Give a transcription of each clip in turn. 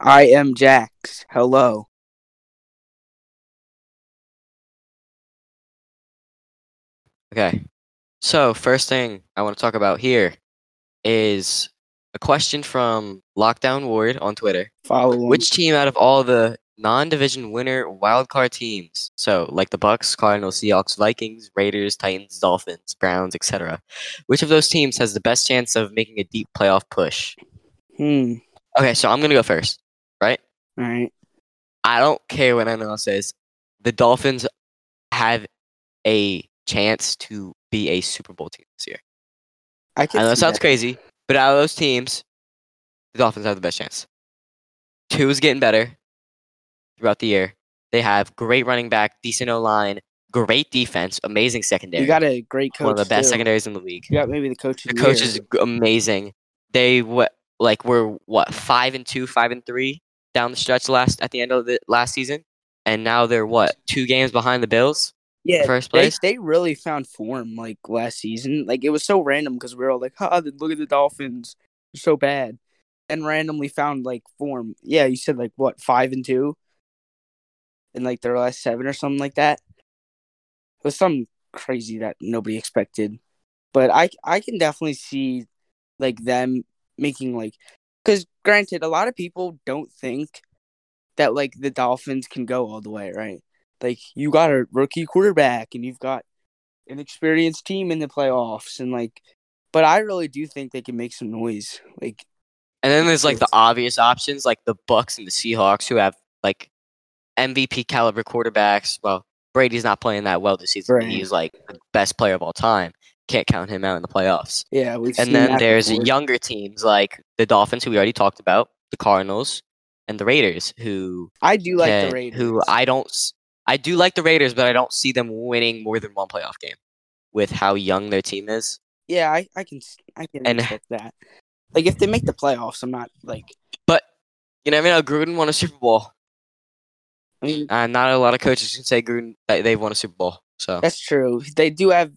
I am Jax. Hello. Okay. So, first thing I want to talk about here is a question from Lockdown Ward on Twitter. Which team out of all the non-division winner wildcard teams, so like the Bucks, Cardinals, Seahawks, Vikings, Raiders, Titans, Dolphins, Browns, etc., which of those teams has the best chance of making a deep playoff push? Okay, so I'm going to go first, right? All right. I don't care what anyone else says. The Dolphins have a chance to be a Super Bowl team this year. I know it sounds crazy, but out of those teams, the Dolphins have the best chance. Tua is getting better throughout the year. They have great running back, decent O-line, great defense, amazing secondary. You got a great coach, one of the best secondaries in the league. You got maybe the coach of the year. The coach is amazing. They were 5-2, 5-3 down the stretch at the end of the last season, and now they're 2 games behind the Bills. Yeah, first place. They really found form last season. It was so random because we were all like, look at the Dolphins, they're so bad, and randomly found form. Yeah, you said 5-2 in their last 7 or something like that. It was something crazy that nobody expected, but I can definitely see them making because granted, a lot of people don't think that the Dolphins can go all the way, right? You got a rookie quarterback and you've got an experienced team in the playoffs and but I really do think they can make some noise. And then there's the obvious options the Bucks and the Seahawks, who have MVP caliber quarterbacks. Well, Brady's not playing that well this season. Right. He's the best player of all time. Can't count him out in the playoffs. Yeah, and then there's younger teams like the Dolphins, who we already talked about, the Cardinals, and the Raiders, who I do like the Raiders. I do like the Raiders, but I don't see them winning more than one playoff game with how young their team is. Yeah, I can accept that. If they make the playoffs, I'm not But you never know. Gruden won a Super Bowl. I mean, not a lot of coaches can say Gruden they won a Super Bowl. So that's true. They do have.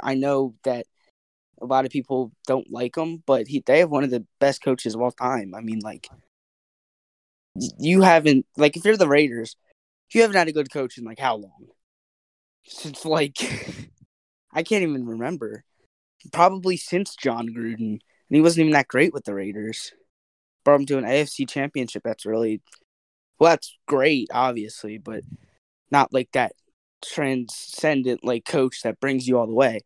I know that a lot of people don't like him, but they have one of the best coaches of all time. I mean, you haven't if you're the Raiders, you haven't had a good coach in how long? Since I can't even remember. Probably since Jon Gruden, and he wasn't even that great with the Raiders. Brought him to an AFC Championship. That's great, obviously, but not that transcendent coach that brings you all the way.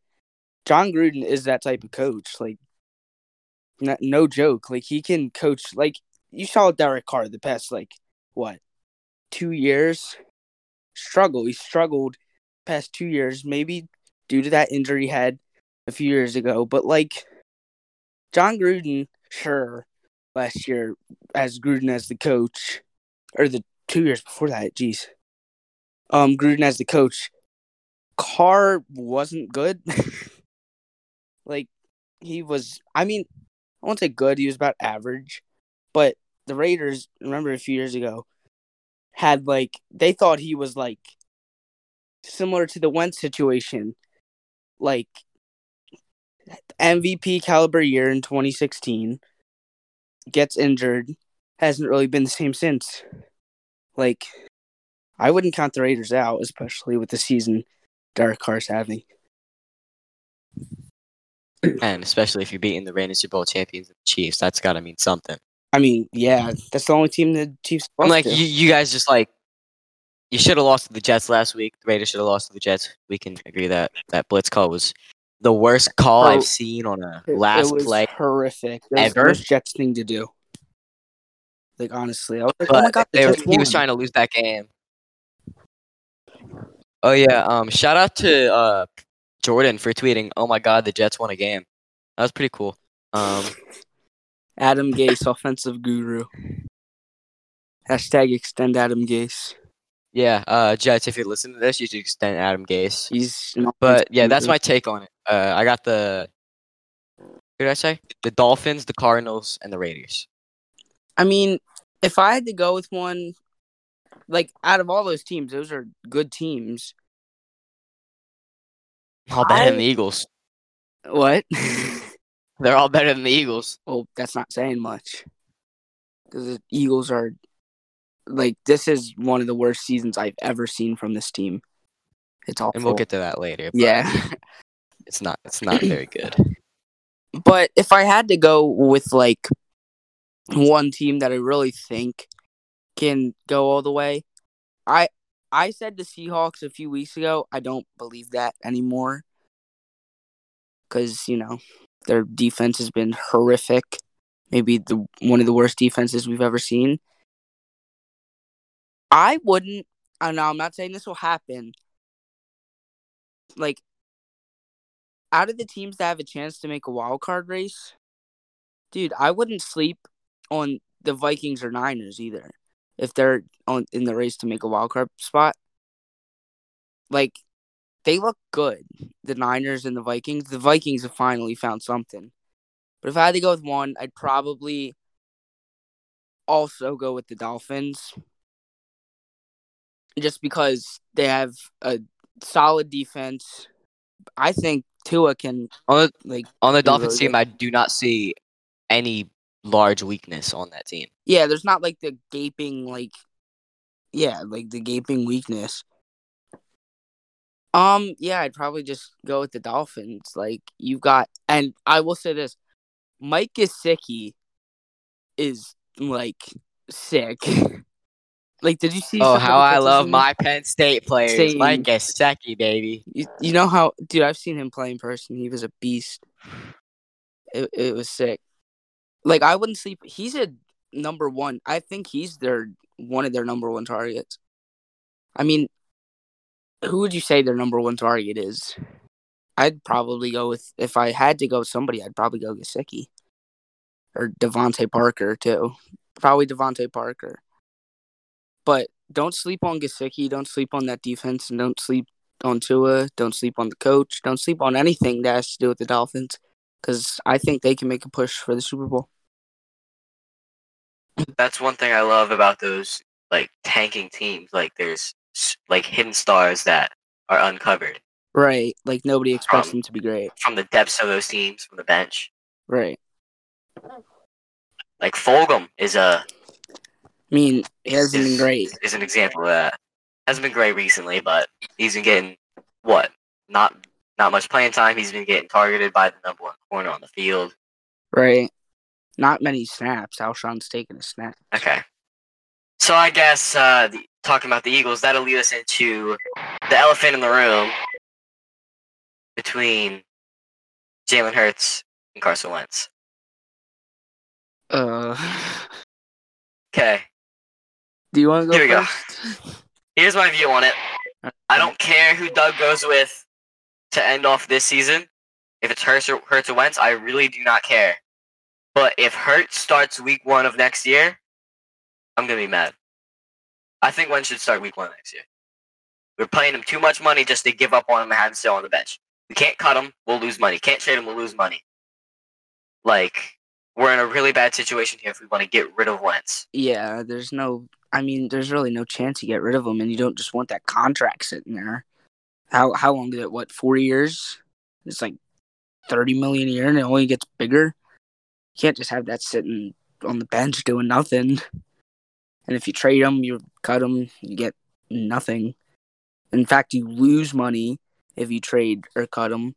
Jon Gruden is that type of coach, no joke. He can coach you saw Derek Carr the past 2 years struggle. He struggled past 2 years, maybe due to that injury he had a few years ago, but Jon Gruden, sure, last year as Gruden as the coach, or the 2 years before that, Gruden as the coach, Carr wasn't good. I won't say good. He was about average. But the Raiders, remember a few years ago, had they thought he was similar to the Wentz situation. MVP caliber year in 2016, gets injured, hasn't really been the same since. I wouldn't count the Raiders out, especially with the season Derek Carr's having. And especially if you're beating the reigning Super Bowl champions and the Chiefs, that's got to mean something. I mean, yeah, that's the only team the Chiefs lost to. You guys you should have lost to the Jets last week. The Raiders should have lost to the Jets. We can agree that blitz call was the worst call I've seen on a last play. It was horrific. That's the worst Jets thing to do. Honestly. I was oh my God, he was trying to lose that game. Oh, yeah. Shout out to Jordan for tweeting, oh, my God, the Jets won a game. That was pretty cool. Adam Gase, offensive guru. # extend Adam Gase. Yeah, Jets, if you're listening to this, you should extend Adam Gase. That's my take on it. I got the Dolphins, the Cardinals, and the Raiders. I mean, if I had to go with one, out of all those teams, those are good teams. All better than the Eagles. What? They're all better than the Eagles. Well, that's not saying much. the Eagles are like, this is one of the worst seasons I've ever seen from this team. It's awful. And we'll get to that later. Yeah. It's not very good. But if I had to go with like one team that I really think can go all the way, I said the Seahawks a few weeks ago. I don't believe that anymore because, you know, their defense has been horrific. Maybe one of the worst defenses we've ever seen. I wouldn't, and I'm not saying this will happen, like, out of the teams that have a chance to make a wild card race, dude, I wouldn't sleep on the Vikings or Niners either if they're in the race to make a wild card spot. Like, they look good, the Niners and the Vikings. The Vikings have finally found something. But if I had to go with one, I'd probably also go with the Dolphins just because they have a solid defense. I think Tua can on the Dolphins team. I do not see any large weakness on that team. Yeah, there's not like the gaping weakness. Yeah, I'd probably just go with the Dolphins. Like you've got, and I will say this: Mike Gesicki is like sick. Like, did you see? Oh, how I love my Penn State players. Mike Gesicki, baby. You know how, dude, I've seen him play in person. He was a beast. It was sick. Like, I wouldn't sleep. He's a number one. I think he's one of their number one targets. I mean, who would you say their number one target is? I'd probably go with, if I had to go with somebody, I'd probably go Gesicki. Or DeVante Parker, too. Probably DeVante Parker. But don't sleep on Gesicki. Don't sleep on that defense. And don't sleep on Tua. Don't sleep on the coach. Don't sleep on anything that has to do with the Dolphins. Because I think they can make a push for the Super Bowl. That's one thing I love about those, like, tanking teams. Like, there's, like, hidden stars that are uncovered. Right. Like, nobody expects them to be great. From the depths of those teams, from the bench. Right. Like, Fulgham is a... I mean, he hasn't been great. Is an example of that. Hasn't been great recently, but he's been getting, what? Not much playing time. He's been getting targeted by the number one corner on the field. Right. Not many snaps. Alshon's taking a snap. Okay. So I guess talking about the Eagles, that'll lead us into the elephant in the room between Jalen Hurts and Carson Wentz. Okay. Do you want to go? Here we first? Go. Here's my view on it. I don't care who Doug goes with to end off this season. If it's Hurts or Wentz, I really do not care. But if Hurts starts week one of next year, I'm going to be mad. I think Wentz should start week one next year. We're paying him too much money just to give up on him and have him sit on the bench. We can't cut him. We'll lose money. Can't trade him. We'll lose money. Like... we're in a really bad situation here if we want to get rid of Wentz. Yeah, there's really no chance you get rid of him, and you don't just want that contract sitting there. How long did it, 4 years? It's like $30 million a year, and it only gets bigger. You can't just have that sitting on the bench doing nothing. And if you trade him, you cut him, you get nothing. In fact, you lose money if you trade or cut him.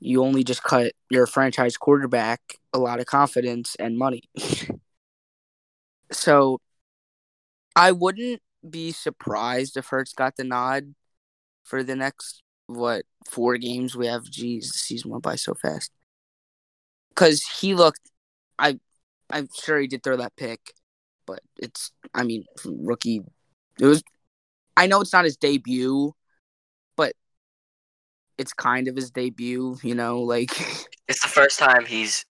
You only just cut your franchise quarterback a lot of confidence and money. So I wouldn't be surprised if Hurts got the nod for the next, 4 games we have. Geez, the season went by so fast. Because he looked, I'm sure he did throw that pick, but rookie. I know it's not his debut, but it's kind of his debut, you know, like. It's the first time he's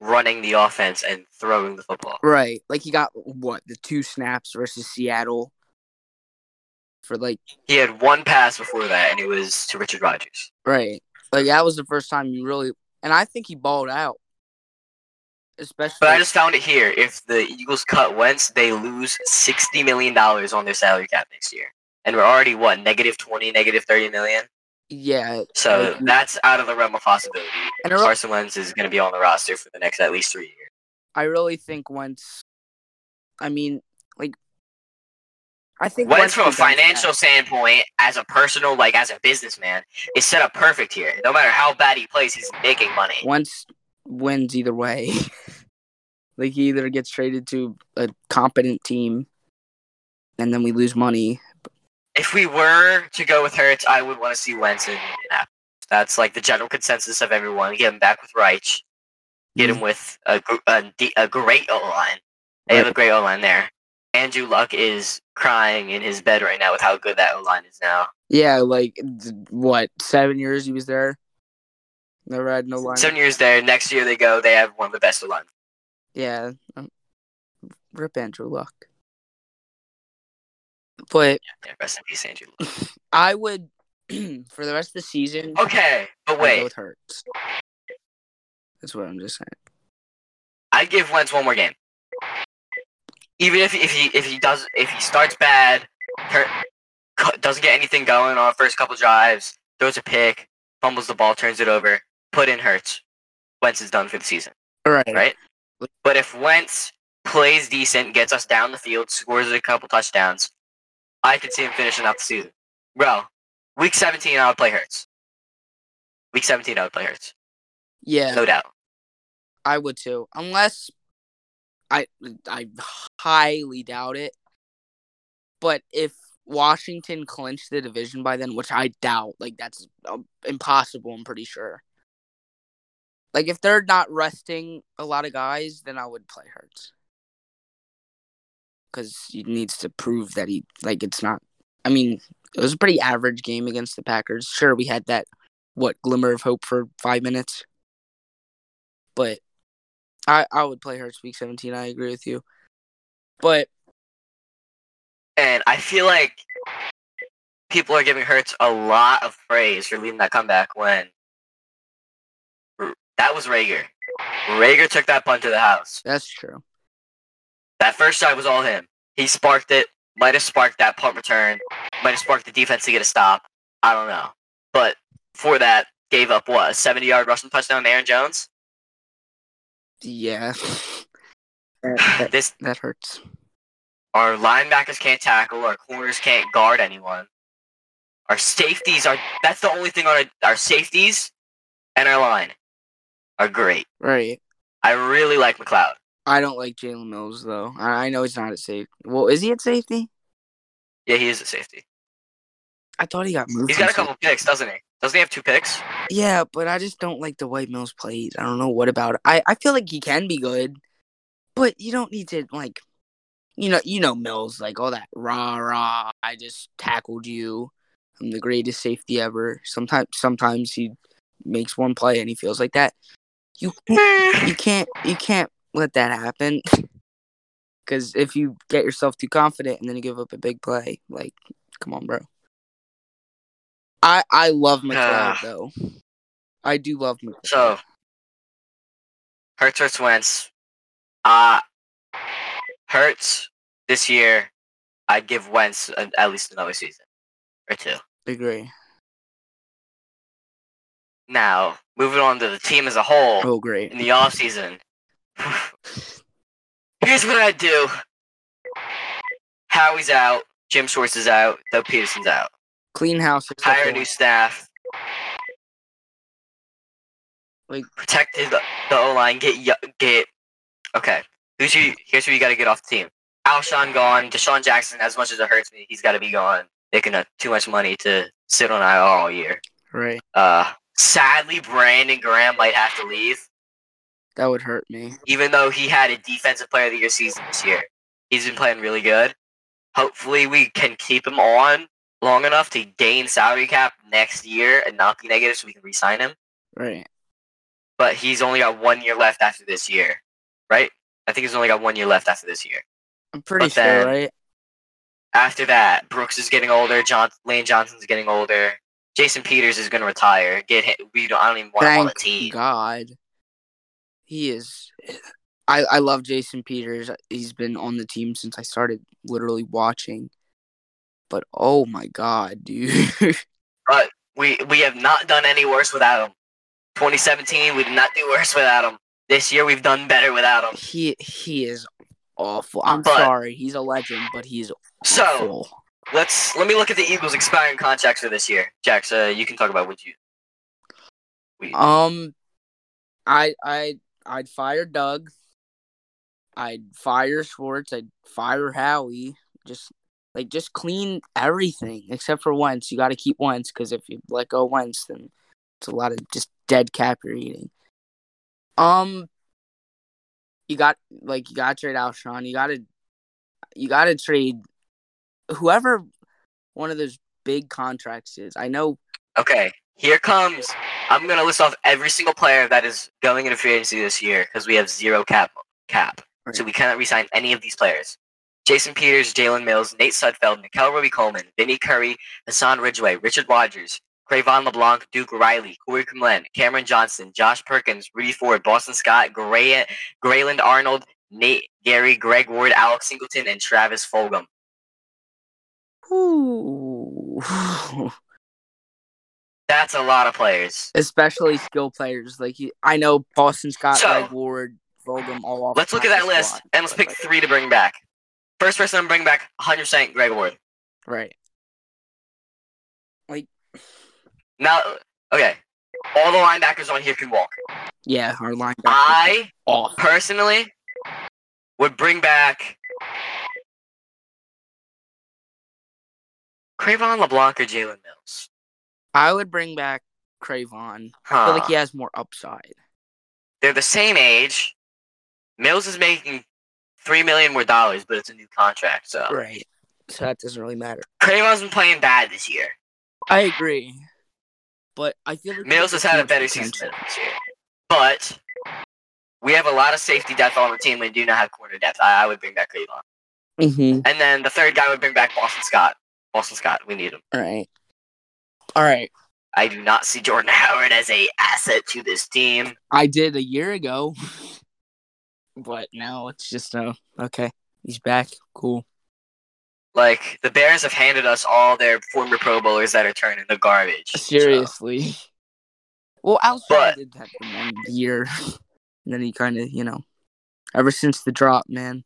running the offense and throwing the football. Right. Like, he got, the 2 snaps versus Seattle for, He had 1 pass before that, and it was to Richard Rodgers. Right. Like, that was the first time you really... And I think he balled out. Especially... But I just found it here. If the Eagles cut Wentz, they lose $60 million on their salary cap next year. And we're already, negative 20, negative 30 million? Yeah. So that's out of the realm of possibility. And Carson Wentz is going to be on the roster for the next at least 3 years. I really think Wentz I mean, like, I think Wentz from a financial standpoint, as a personal, like as a businessman, is set up perfect here. No matter how bad he plays, he's making money. Wentz wins either way. Like, he either gets traded to a competent team, and then we lose money. If we were to go with Hurts, I would want to see Wentz in Indianapolis. That's like the general consensus of everyone. Get him back with Reich. Get him with a great O-line. They have a great O-line there. Andrew Luck is crying in his bed right now with how good that O-line is now. Yeah, like, what, 7 years he was there? Never had no line. 7 years there. Next year they go, they have one of the best O-lines. Yeah, rip Andrew Luck. But yeah, rest in peace, Andrew Luck. I would, for the rest of the season. Okay, but wait, both Hurts. That's what I'm just saying. I'd give Wentz one more game, even if he starts bad, doesn't get anything going on first couple drives, throws a pick, fumbles the ball, turns it over, put in Hurts. Wentz is done for the season. All right, right. But if Wentz plays decent, gets us down the field, scores a couple touchdowns, I could see him finishing out the season. Bro, week 17, I would play Hurts. Yeah. No doubt. I would too. Unless, I highly doubt it. But if Washington clinched the division by then, which I doubt, like that's impossible, I'm pretty sure. Like, if they're not resting a lot of guys, then I would play Hurts. Because he needs to prove that he, like, it's not. I mean, it was a pretty average game against the Packers. Sure, we had that, glimmer of hope for 5 minutes. But I would play Hurts week 17. I agree with you. But. And I feel like people are giving Hurts a lot of praise for leading that comeback when. That was Rager. Rager took that punt to the house. That's true. That first shot was all him. He sparked it. Might have sparked that punt return. Might have sparked the defense to get a stop. I don't know. But for that, gave up, what, a 70-yard rushing touchdown to Aaron Jones? Yeah. That hurts. Our linebackers can't tackle. Our corners can't guard anyone. Our safeties are... That's the only thing on our safeties and our line. Are great. Right. I really like McLeod. I don't like Jalen Mills, though. I know he's not at safety. Well, is he at safety? Yeah, he is at safety. I thought he got moved. He's got a couple picks, doesn't he? Doesn't he have 2 picks? Yeah, but I just don't like the way Mills plays. I don't know what about it. I feel like he can be good, but you don't need to, like, you know Mills, like, all that rah-rah, I just tackled you. I'm the greatest safety ever. Sometimes he makes one play and he feels like that. You can't let that happen. Because if you get yourself too confident and then you give up a big play, like, come on, bro. I love McLeod, though. I do love McLeod. So, Hurts, Wentz. Hurts this year, I'd give Wentz at least another season or two. Agree. Now, moving on to the team as a whole. Oh, great. In the offseason. Here's what I do. Howie's out. Jim Schwartz is out. Doug Peterson's out. Clean house. Hire a new staff. Like, protect the O-line. Get. Okay. Here's who you got to get off the team. Alshon gone. Deshaun Jackson, as much as it hurts me, he's got to be gone. Making too much money to sit on IR all year. Right. Sadly, Brandon Graham might have to leave. That would hurt me. Even though he had a defensive player of the year season this year. He's been playing really good. Hopefully we can keep him on long enough to gain salary cap next year and not be negative so we can re-sign him. Right. But he's only got 1 year left after this year. Right? I think he's only got 1 year left after this year. I'm pretty sure, right? After that, Brooks is getting older. Lane Johnson's getting older. Jason Peters is going to retire. Get hit. I don't even want him on the team. Thank God. He is. I love Jason Peters. He's been on the team since I started literally watching. But, oh, my God, dude. But we have not done any worse without him. 2017, we did not do worse without him. This year, we've done better without him. He is awful. I'm sorry. He's a legend, but he's awful. So, let me look at the Eagles' expiring contracts for this year. Jax, you can talk about what you... I'd fire Doug. I'd fire Schwartz. I'd fire Howie. Just clean everything except for Wentz. You got to keep Wentz because if you let go of Wentz, then it's a lot of just dead cap you're eating. You got to trade Alshon. You got to trade whoever one of those big contracts is. I know. Okay, here comes. I'm gonna list off every single player that is going into free agency this year because we have zero cap. Right. So we cannot re-sign any of these players. Jason Peters, Jalen Mills, Nate Sudfeld, Mikel Roby-Coleman, Vinnie Curry, Hassan Ridgeway, Richard Rodgers, Cravon LeBlanc, Duke Riley, Corey Kumlin, Cameron Johnson, Josh Perkins, Rudy Ford, Boston Scott, Grayland Arnold, Nate Gary, Greg Ward, Alex Singleton, and Travis Fulgham. Ooh. That's a lot of players. Especially skill players. I know Boston Scott, Greg Ward, Fulgham, all off. Let's look at that list, and let's pick three to bring back. First person I'm bringing back, 100% Greg Ward. Right. Now, okay. All the linebackers on here can walk. Yeah, our linebackers. I personally would bring back Cravon LeBlanc or Jalen Mills. I would bring back Cravon. I feel like he has more upside. They're the same age. Mills is making $3 million more, but it's a new contract, so right. So that doesn't really matter. Cravon's been playing bad this year. I agree, but I feel like Mills has had a better season this year. But we have a lot of safety depth on the team. We do not have corner depth. I would bring back Cravon, and then the third guy would bring back Boston Scott. Boston Scott, we need him. All right. I do not see Jordan Howard as an asset to this team. I did a year ago. But now it's just, okay, he's back. Cool. The Bears have handed us all their former Pro Bowlers that are turning the garbage. Seriously. So. Well, Alshon did that for 1 year. And then he kind of, ever since the drop, man.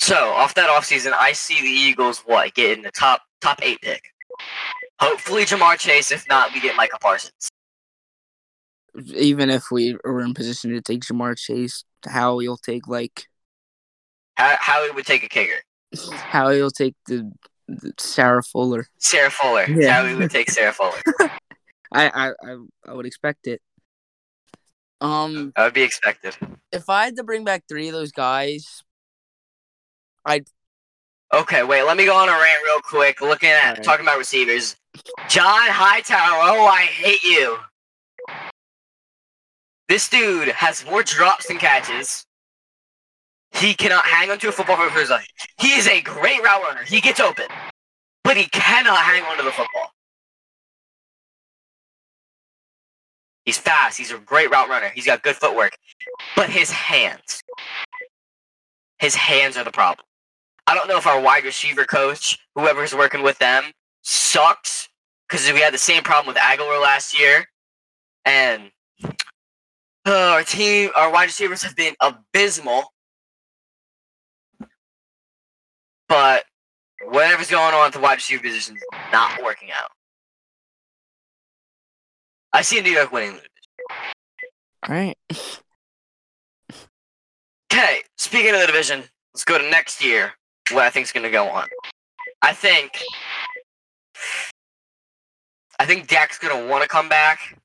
So, off that offseason, I see the Eagles, getting the top eight pick. Hopefully Jamar Chase. If not, we get Micah Parsons. Even if we were in position to take Jamar Chase, Howie would take a kicker. Howie will take the Sarah Fuller. Sarah Fuller. Yeah. Howie would take Sarah Fuller. I would expect it. I would be expected. If I had to bring back three of those guys, I'd... Okay, wait, let me go on a rant real quick. Talking about receivers. John Hightower, I hate you. This dude has more drops than catches. He cannot hang onto a football for his life. He is a great route runner. He gets open. But he cannot hang onto the football. He's fast. He's a great route runner. He's got good footwork. But his hands are the problem. I don't know if our wide receiver coach, whoever's working with them, sucks. Because we had the same problem with Aguilar last year. And... our wide receivers have been abysmal. But whatever's going on at the wide receiver position is not working out. I see New York winning the division. All right. Okay, speaking of the division, let's go to next year, what I think is going to go on. I think Dak's going to want to come back.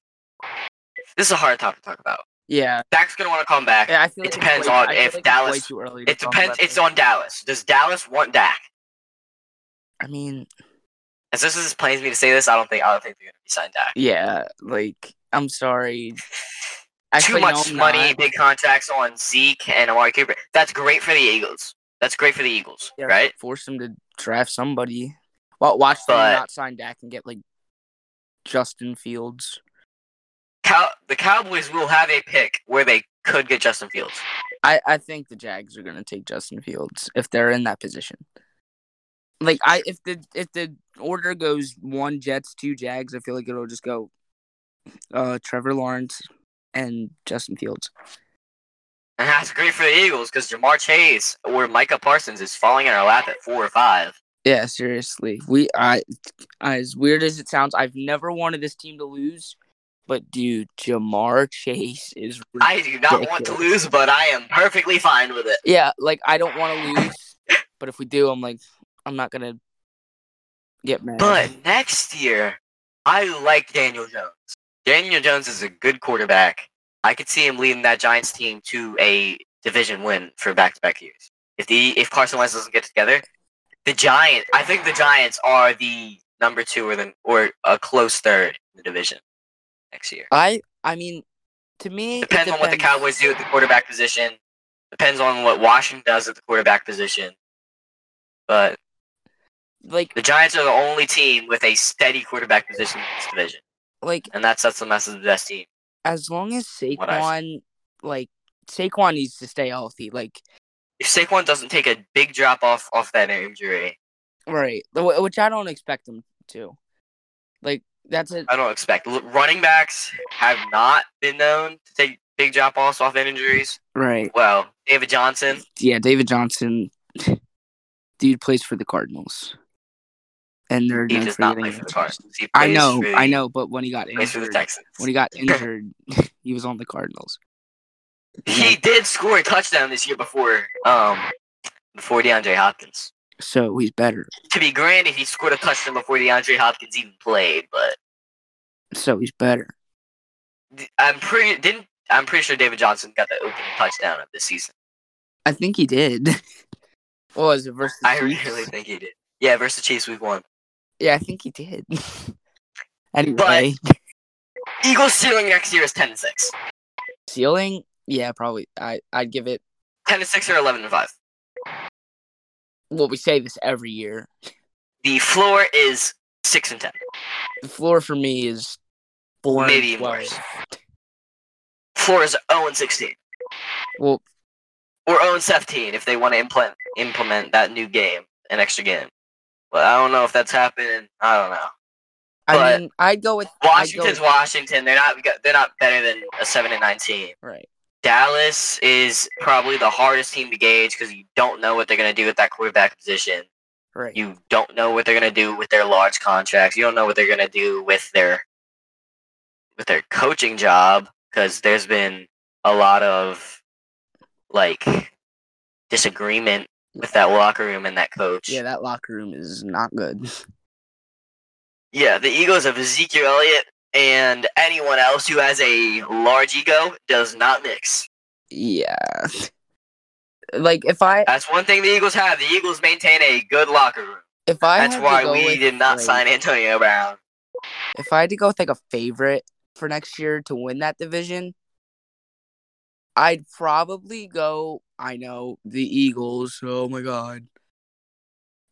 This is a hard topic to talk about. Yeah. Dak's going to want to come back. Yeah, it depends on if Dallas... It's way too early to talk about it's on Dallas. Does Dallas want Dak? I mean... As this is plains me to say this, I don't think they're going to be signed Dak. Yeah, I'm sorry. Too much money, big contracts on Zeke and Amari Cooper. That's great for the Eagles. Yeah, right? Force them to draft somebody. Well, watch them not sign Dak and get, Justin Fields... The Cowboys will have a pick where they could get Justin Fields. I think the Jags are going to take Justin Fields if they're in that position. If the order goes 1 Jets, 2 Jags, I feel like it'll just go Trevor Lawrence and Justin Fields. And that's great for the Eagles because Jamar Chase or Micah Parsons is falling in our lap at 4 or 5. Yeah, seriously. As weird as it sounds, I've never wanted this team to lose. But, dude, Jamar Chase is ridiculous. I do not want to lose, but I am perfectly fine with it. Yeah, like, I don't want to lose. But if we do, I'm not going to get mad. But next year, I like Daniel Jones. Daniel Jones is a good quarterback. I could see him leading that Giants team to a division win for back-to-back years. If Carson Wentz doesn't get together, I think the Giants are the number 2 or a close third in the division next year. I mean, to me, depends on what the Cowboys do at the quarterback position. Depends on what Washington does at the quarterback position. But like the Giants are the only team with a steady quarterback position in this division. Like, and that's the message of the best team. As long as Saquon needs to stay healthy. Like, if Saquon doesn't take a big drop off that injury, right? Which I don't expect him to. Like, that's it. I don't expect. Running backs have not been known to take big drop-offs off injuries. Right. Well, David Johnson. Yeah, David Johnson, dude, plays for the Cardinals. And they're he does not play for the Cardinals. I know, but when he got injured. Plays for the Texans. When he got injured, he was on the Cardinals. He did score a touchdown this year before DeAndre Hopkins. So he's better. To be granted, he scored a touchdown before DeAndre Hopkins even played, but so he's better. I'm pretty sure David Johnson got the opening touchdown of the season. I think he did. Well, was it versus the Chiefs? I really think he did. Yeah, versus the Chiefs week 1. Yeah, I think he did. Anyway, but Eagles ceiling next year is 10-6. Ceiling? Yeah, probably. I'd give it 10-6 or 11-5. Well, we say this every year. The floor is 6-10. The floor for me is 4-12. Maybe even worse. Floor is 0-16. Well, or 0-17 if they want to implement that new game, an extra game. But I don't know if that's happening. I don't know. But I'd go with Washington's. Washington. They're not better than a 7-9 team. Right. Dallas is probably the hardest team to gauge because you don't know what they're going to do with that quarterback position. Right. You don't know what they're going to do with their large contracts. You don't know what they're going to do with their coaching job because there's been a lot of disagreement with that locker room and that coach. Yeah, that locker room is not good. Yeah, the Eagles of Ezekiel Elliott and anyone else who has a large ego does not mix. Yeah. That's one thing the Eagles have. The Eagles maintain a good locker room. That's why we did not sign Antonio Brown. If I had to go with, a favorite for next year to win that division, I'd probably go, the Eagles. Oh, my God.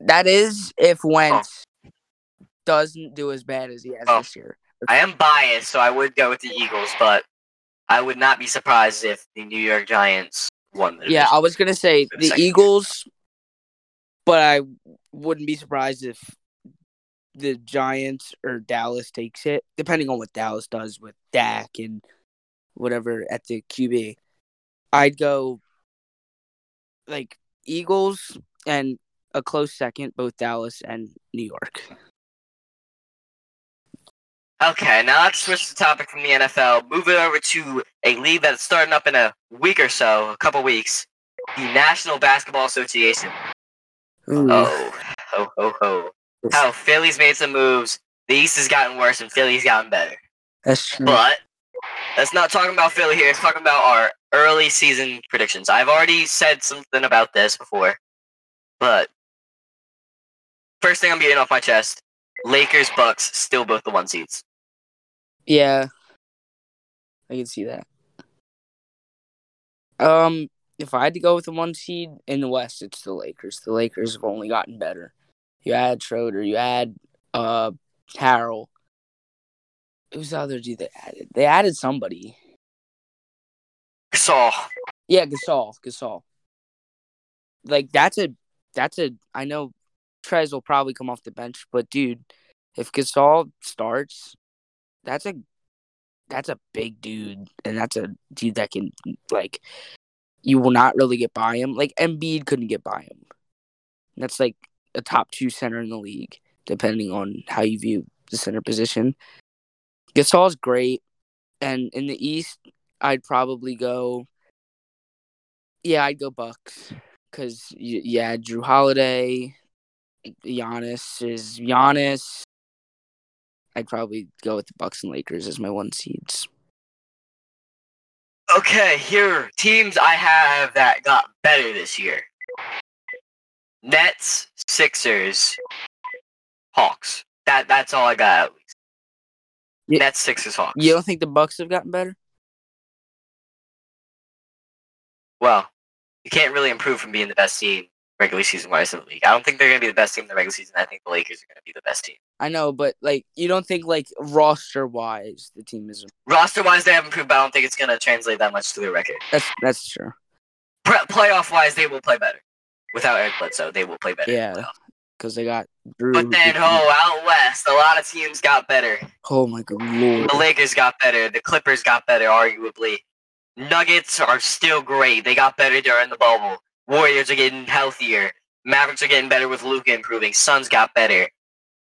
That is if Wentz doesn't do as bad as he has this year. I am biased, so I would go with the Eagles, but I would not be surprised if the New York Giants won the division. I was going to say the Eagles, but I wouldn't be surprised if the Giants or Dallas takes it, depending on what Dallas does with Dak and whatever at the QB. I'd go, Eagles and a close second, both Dallas and New York. Okay, now let's switch the topic from the NFL. Move it over to a league that's starting up in a couple weeks. The National Basketball Association. Oh. How Philly's made some moves. The East has gotten worse and Philly's gotten better. That's true. But let's not talk about Philly here. Let's talk about our early season predictions. I've already said something about this before. But first thing I'm getting off my chest. Lakers, Bucks, still both the 1 seeds. Yeah. I can see that. If I had to go with the 1 seed in the West, it's the Lakers. The Lakers have only gotten better. You add Schroeder, you add Harrell. Who's the other dude they added? They added somebody. Gasol. Yeah, Gasol. I know Trez will probably come off the bench, but dude, if Gasol starts, that's a big dude, and that's a dude that can you will not really get by him. Like, Embiid couldn't get by him. That's like a top two center in the league, depending on how you view the center position. Gasol's great. And in the East, I'd probably go, I'd go Bucks. Because, Drew Holiday, Giannis. I'd probably go with the Bucks and Lakers as my one seeds. Okay, here. Teams I have that got better this year. Nets, Sixers, Hawks. That's all I got, at least. Yeah. Nets, Sixers, Hawks. You don't think the Bucks have gotten better? Well, you can't really improve from being the best team regular season-wise in the league. I don't think they're going to be the best team in the regular season. I think the Lakers are going to be the best team. I know, but, you don't think, roster-wise the team is... Roster-wise, they have improved, but I don't think it's going to translate that much to their record. That's true. Playoff-wise, they will play better. Without Eric Bledsoe, they will play better. Yeah, because they got Drew. But then, out west, a lot of teams got better. Oh, my God, Lord. The Lakers got better. The Clippers got better, arguably. Nuggets are still great. They got better during the bubble. Warriors are getting healthier. Mavericks are getting better with Luka improving. Suns got better.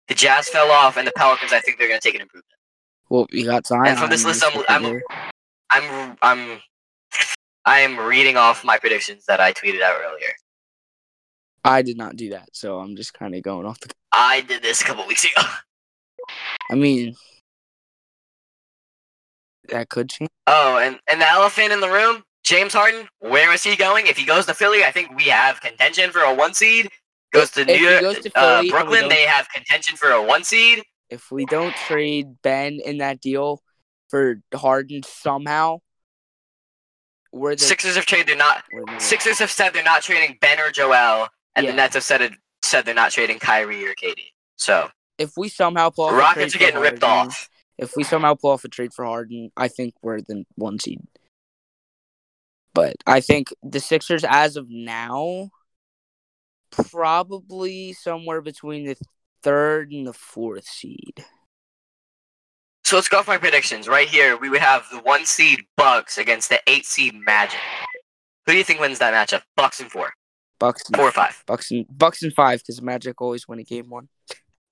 The Jazz fell off, and the Pelicans, I think they're going to take an improvement. Well, you got Zion. And from this list, I am reading off my predictions that I tweeted out earlier. I did not do that, so I'm just kind of going off the... I did this a couple weeks ago. I mean... That could change. Oh, and the elephant in the room, James Harden, where is he going? If he goes to Philly, I think we have contention for a one seed. Goes to New York, Brooklyn, they have contention for a one seed. If we don't trade Ben in that deal for Harden somehow, Sixers have said they're not trading Ben or Joel, and the Nets have said they're not trading Kyrie or KD. So if we somehow pull off, Rockets are getting ripped off. If we somehow pull off a trade for Harden, I think we're the one seed. But I think the Sixers, as of now, probably somewhere between the third and the fourth seed. So let's go off my predictions. Right here, we would have the one seed Bucks against the 8 seed Magic. Who do you think wins that matchup? Bucks and 4. Bucks and 4 or 5. Bucks and 5, because Magic always win a game 1.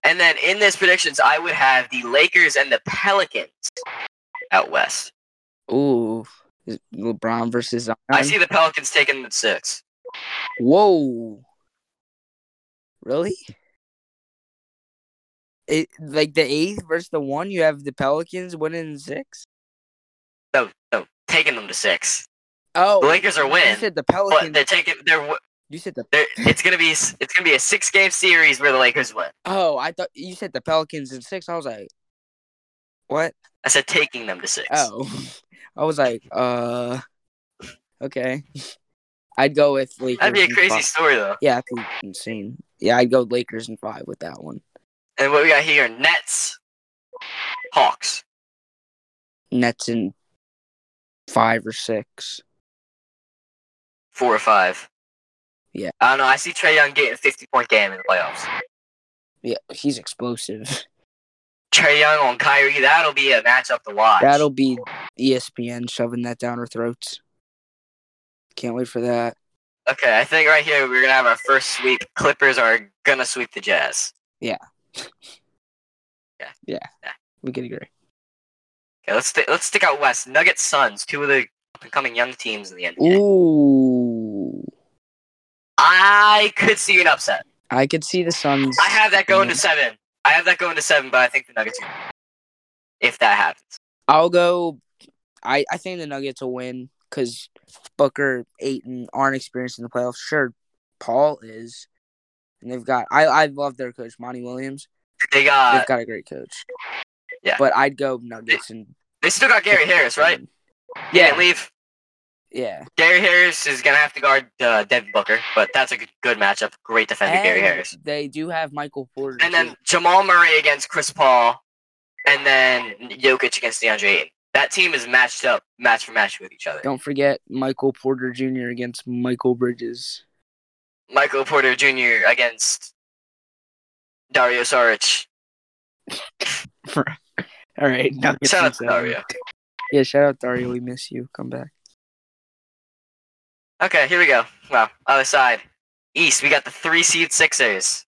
And then in this predictions, I would have the Lakers and the Pelicans out west. Ooh, LeBron versus Zion. I see the Pelicans taking the 6. Whoa, really? It, the 8 versus the 1. You have the Pelicans winning 6. No, taking them to 6. Oh, the Lakers are winning. You said the Pelicans. But they're taking. You said it's gonna be a 6-game series where the Lakers win. Oh, I thought you said the Pelicans in 6. I was like, what? I said taking them to 6. Oh, I was like, okay. I'd go with Lakers. That'd be a crazy story, though. Yeah, that'd be insane. Yeah, I'd go Lakers in 5 with that one. And what we got here: Nets, Hawks. Nets in 5 or 6. 4 or 5. Yeah, I don't know. I see Trae Young getting a 50-point game in the playoffs. Yeah, he's explosive. Trae Young on Kyrie, that'll be a matchup to watch. That'll be ESPN shoving that down our throats. Can't wait for that. Okay, I think right here we're going to have our first sweep. Clippers are going to sweep the Jazz. Yeah. Yeah. We can agree. Okay, let's stick out west. Nuggets, Suns, two of the up-and-coming young teams in the NBA. Ooh. I could see an upset. I could see the Suns. I have that going to 7. But I think the Nuggets will win. If that happens. I'll go... I think the Nuggets will win because Booker, Ayton aren't experienced in the playoffs. Sure, Paul is. And they've got... I love their coach, Monty Williams. They've got a great coach. Yeah. But I'd go Nuggets. They still got Gary Harris, right? Yeah, leave. Yeah, Gary Harris is gonna have to guard Devin Booker, but that's a good matchup. Great defender, Gary Harris. They do have Michael Porter, and then Jamal Murray against Chris Paul, and then Jokic against DeAndre Ayton. That team is matched up, match for match with each other. Don't forget Michael Porter Jr. against Michael Bridges. Michael Porter Jr. against Dario Saric. All right, shout out to Dario. Yeah, shout out Dario. We miss you. Come back. Okay, here we go. Well, other side. East, we got the 3-seed Sixers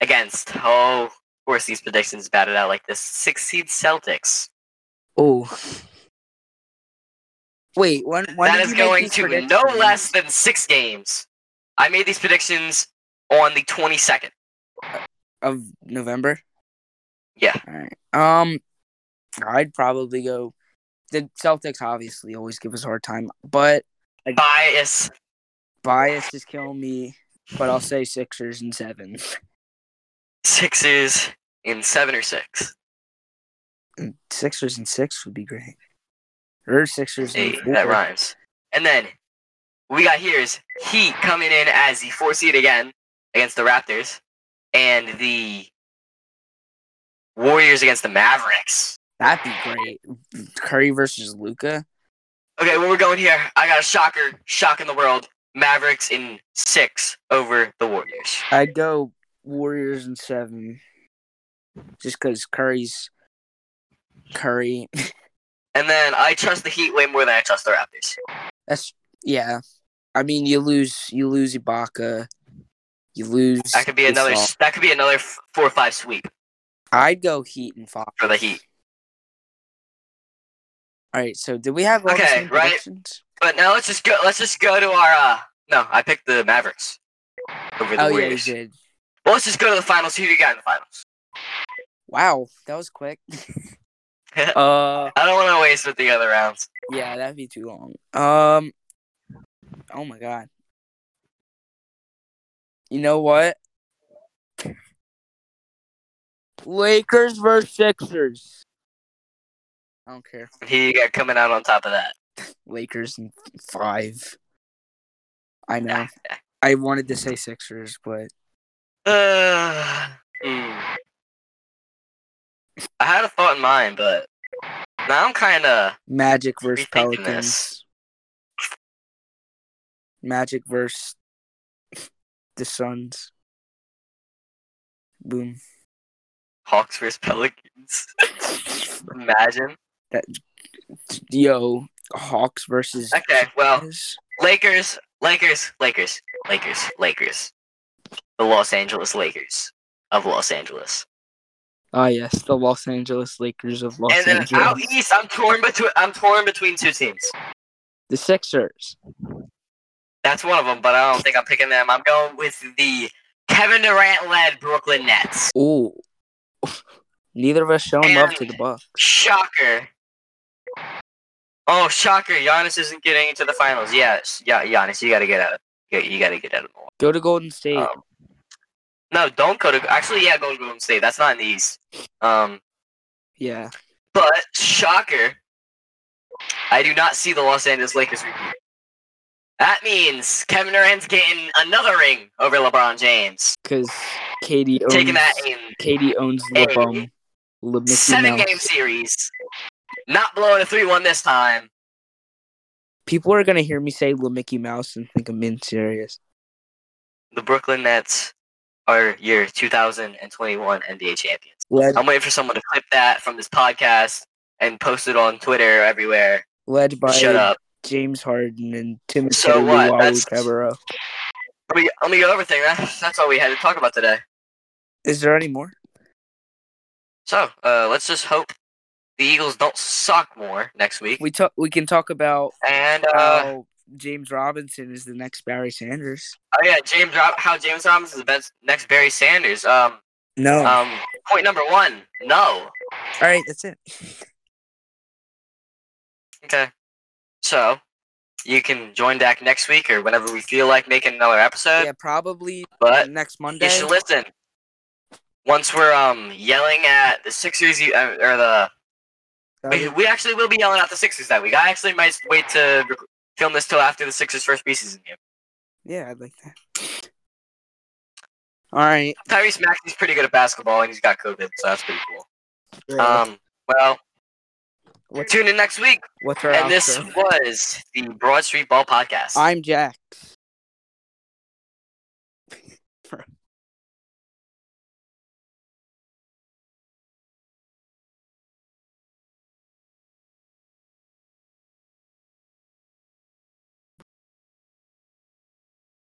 against, oh, of course these predictions batted out like this, 6-seed Celtics. Oh. Wait, when that is going to no less than 6 games. I made these predictions on the 22nd. Of November? Yeah. All right. I'd probably go. The Celtics obviously always give us a hard time, but bias is killing me. But I'll say Sixers and 7. Sixers and 7 or 6. Sixers and 6 would be great. Or Sixers and 8. That rhymes. And then what we got here is Heat coming in as the 4 seed again against the Raptors, and the Warriors against the Mavericks. That'd be great. Curry versus Luka. Okay, well, we're going here. I got a shock in the world. Mavericks in 6 over the Warriors. I'd go Warriors in 7. Just because Curry's Curry. And then I trust the Heat way more than I trust the Raptors. Yeah. I mean, you lose Ibaka. You lose. That could be another 4-5 sweep. I'd go Heat and 5 for the Heat. All right, so did we have all the same predictions? But now let's just go to our no, I picked the Mavericks over the Warriors. Yeah, you did. Well, let's just go to the finals. Who do you got in the finals? Wow, that was quick. I don't want to waste with the other rounds. Yeah, that'd be too long. Oh my god. You know what? Lakers versus Sixers. I don't care. He got coming out on top of that. Lakers in 5. I know. I wanted to say Sixers, but I had a thought in mind, but now I'm kind of Magic versus Pelicans. This. Magic versus the Suns. Boom. Hawks versus Pelicans. Imagine. That, yo, Hawks versus. Okay, well, Lakers. The Los Angeles Lakers of Los Angeles. Ah, yes, the Los Angeles Lakers of Los Angeles. And then out east, I'm torn between 2 teams. The Sixers. That's one of them, but I don't think I'm picking them. I'm going with the Kevin Durant-led Brooklyn Nets. Ooh. Neither of us showing love to the Bucks. Shocker. Oh, shocker. Giannis isn't getting into the finals. Yes. Yeah, Giannis, you got to get out. You got to get out of the way. Go to Golden State. No, don't go to... Actually, yeah, go to Golden State. That's not in the East. Yeah. But, shocker, I do not see the Los Angeles Lakers repeat. That means Kevin Durant's getting another ring over LeBron James. Because Katie owns LeBron. 7-game series. Not blowing a 3-1 this time. People are going to hear me say "Little Mickey Mouse" and think I'm being serious. The Brooklyn Nets are your 2021 NBA champions. I'm waiting for someone to clip that from this podcast and post it on Twitter or everywhere. Led by... Shut up. James Harden and Tim. So what? That's Cabarro. Let me go over thing. That's all we had to talk about today. Is there any more? So let's just hope the Eagles don't suck more next week. We can talk about and how James Robinson is the next Barry Sanders. Oh yeah, how James Robinson is the next Barry Sanders. No. Point number 1. No. All right, that's it. Okay. So, you can join back next week or whenever we feel like making another episode. Yeah, probably next Monday. You should listen. Once we're yelling at the Sixers, we actually will be yelling at the Sixers that week. I actually might wait to film this till after the Sixers' first preseason game. Yeah, I'd like that. All right. Tyrese Maxey's pretty good at basketball, and he's got COVID, so that's pretty cool. Yeah. Well... Tune in next week. This was the Broad Street Ball Podcast. I'm Jack.